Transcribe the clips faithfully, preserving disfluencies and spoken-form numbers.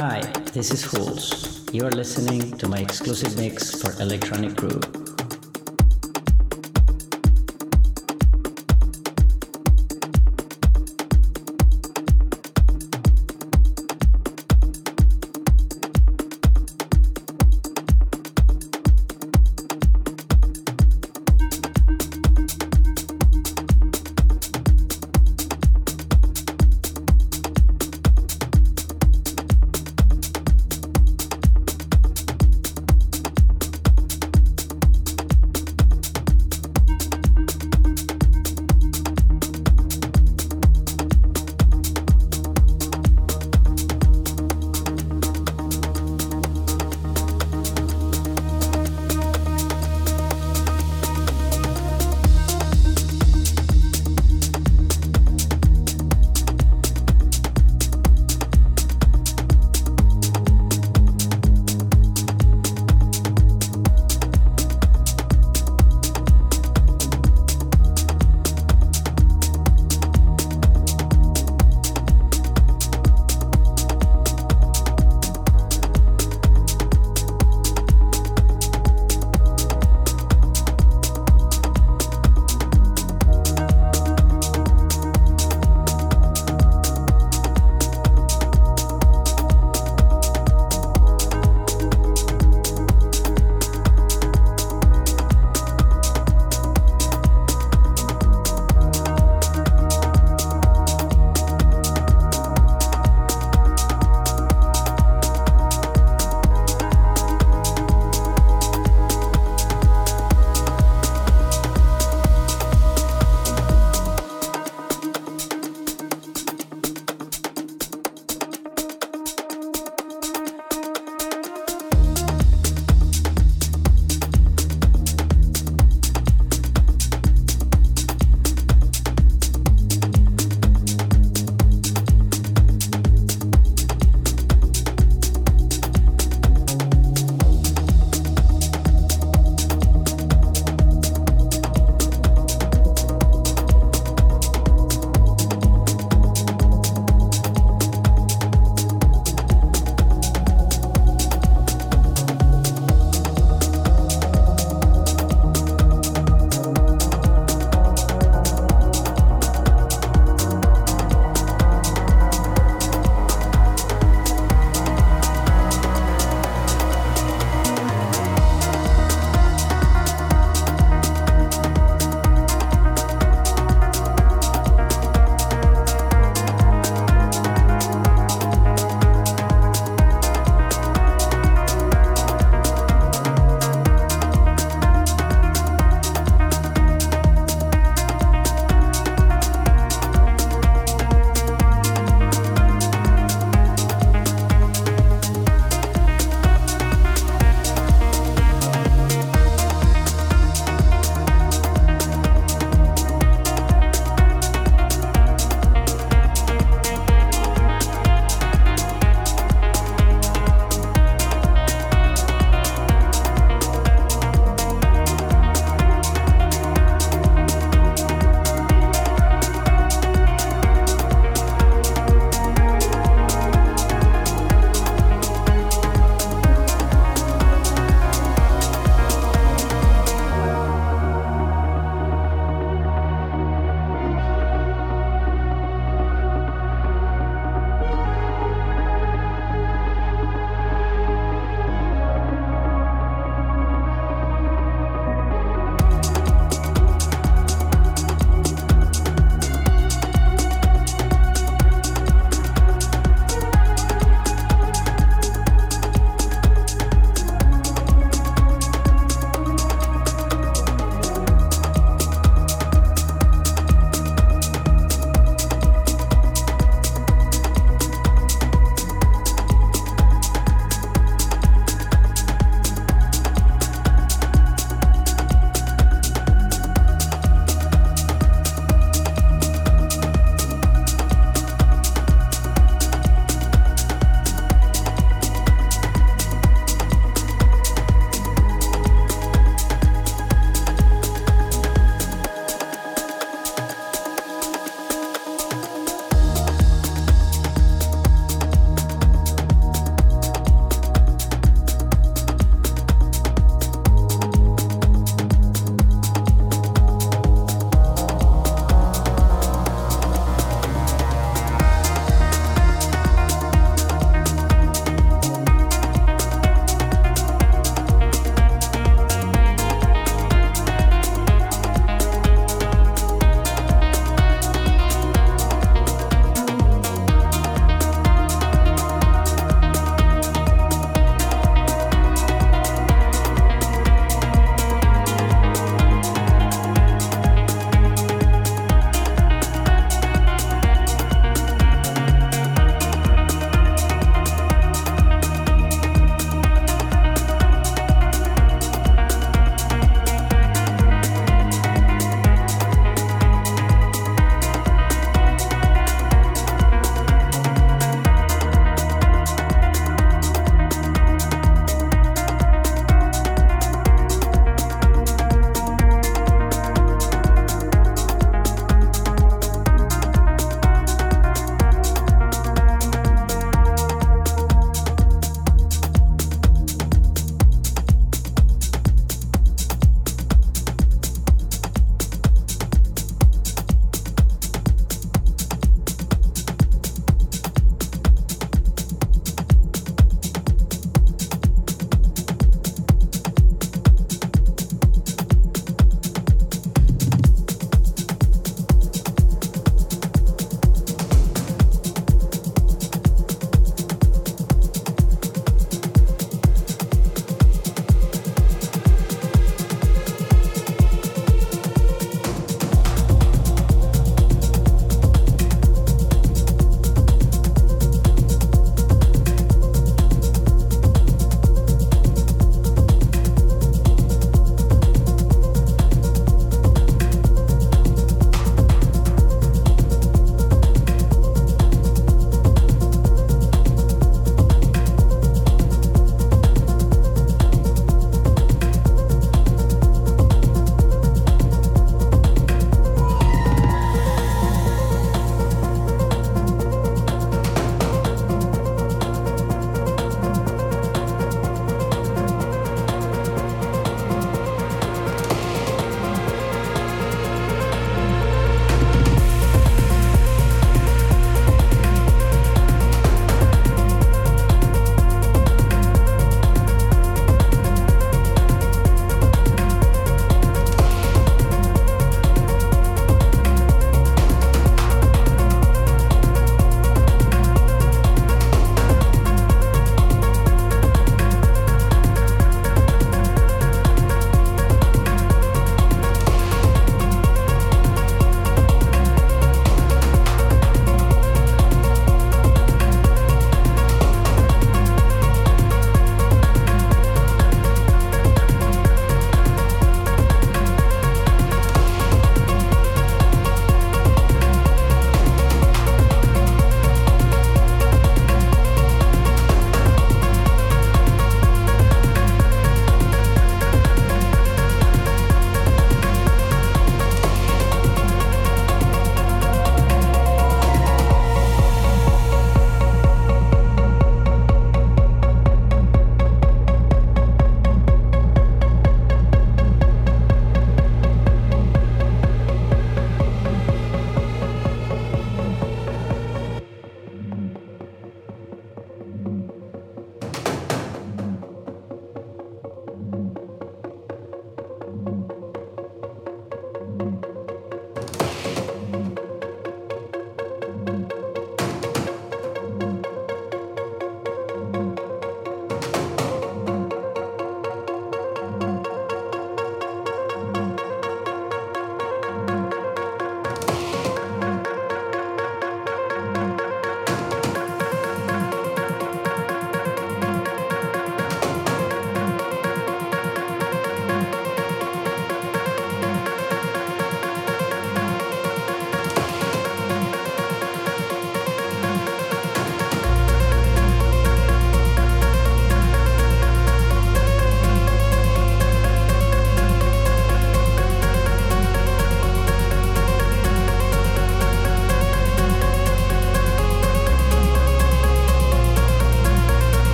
Hi, this is Holes. You are listening to my exclusive mix for Electronic Groove.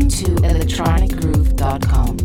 listening to electronic groove dot com.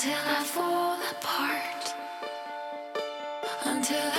until I fall apart, until I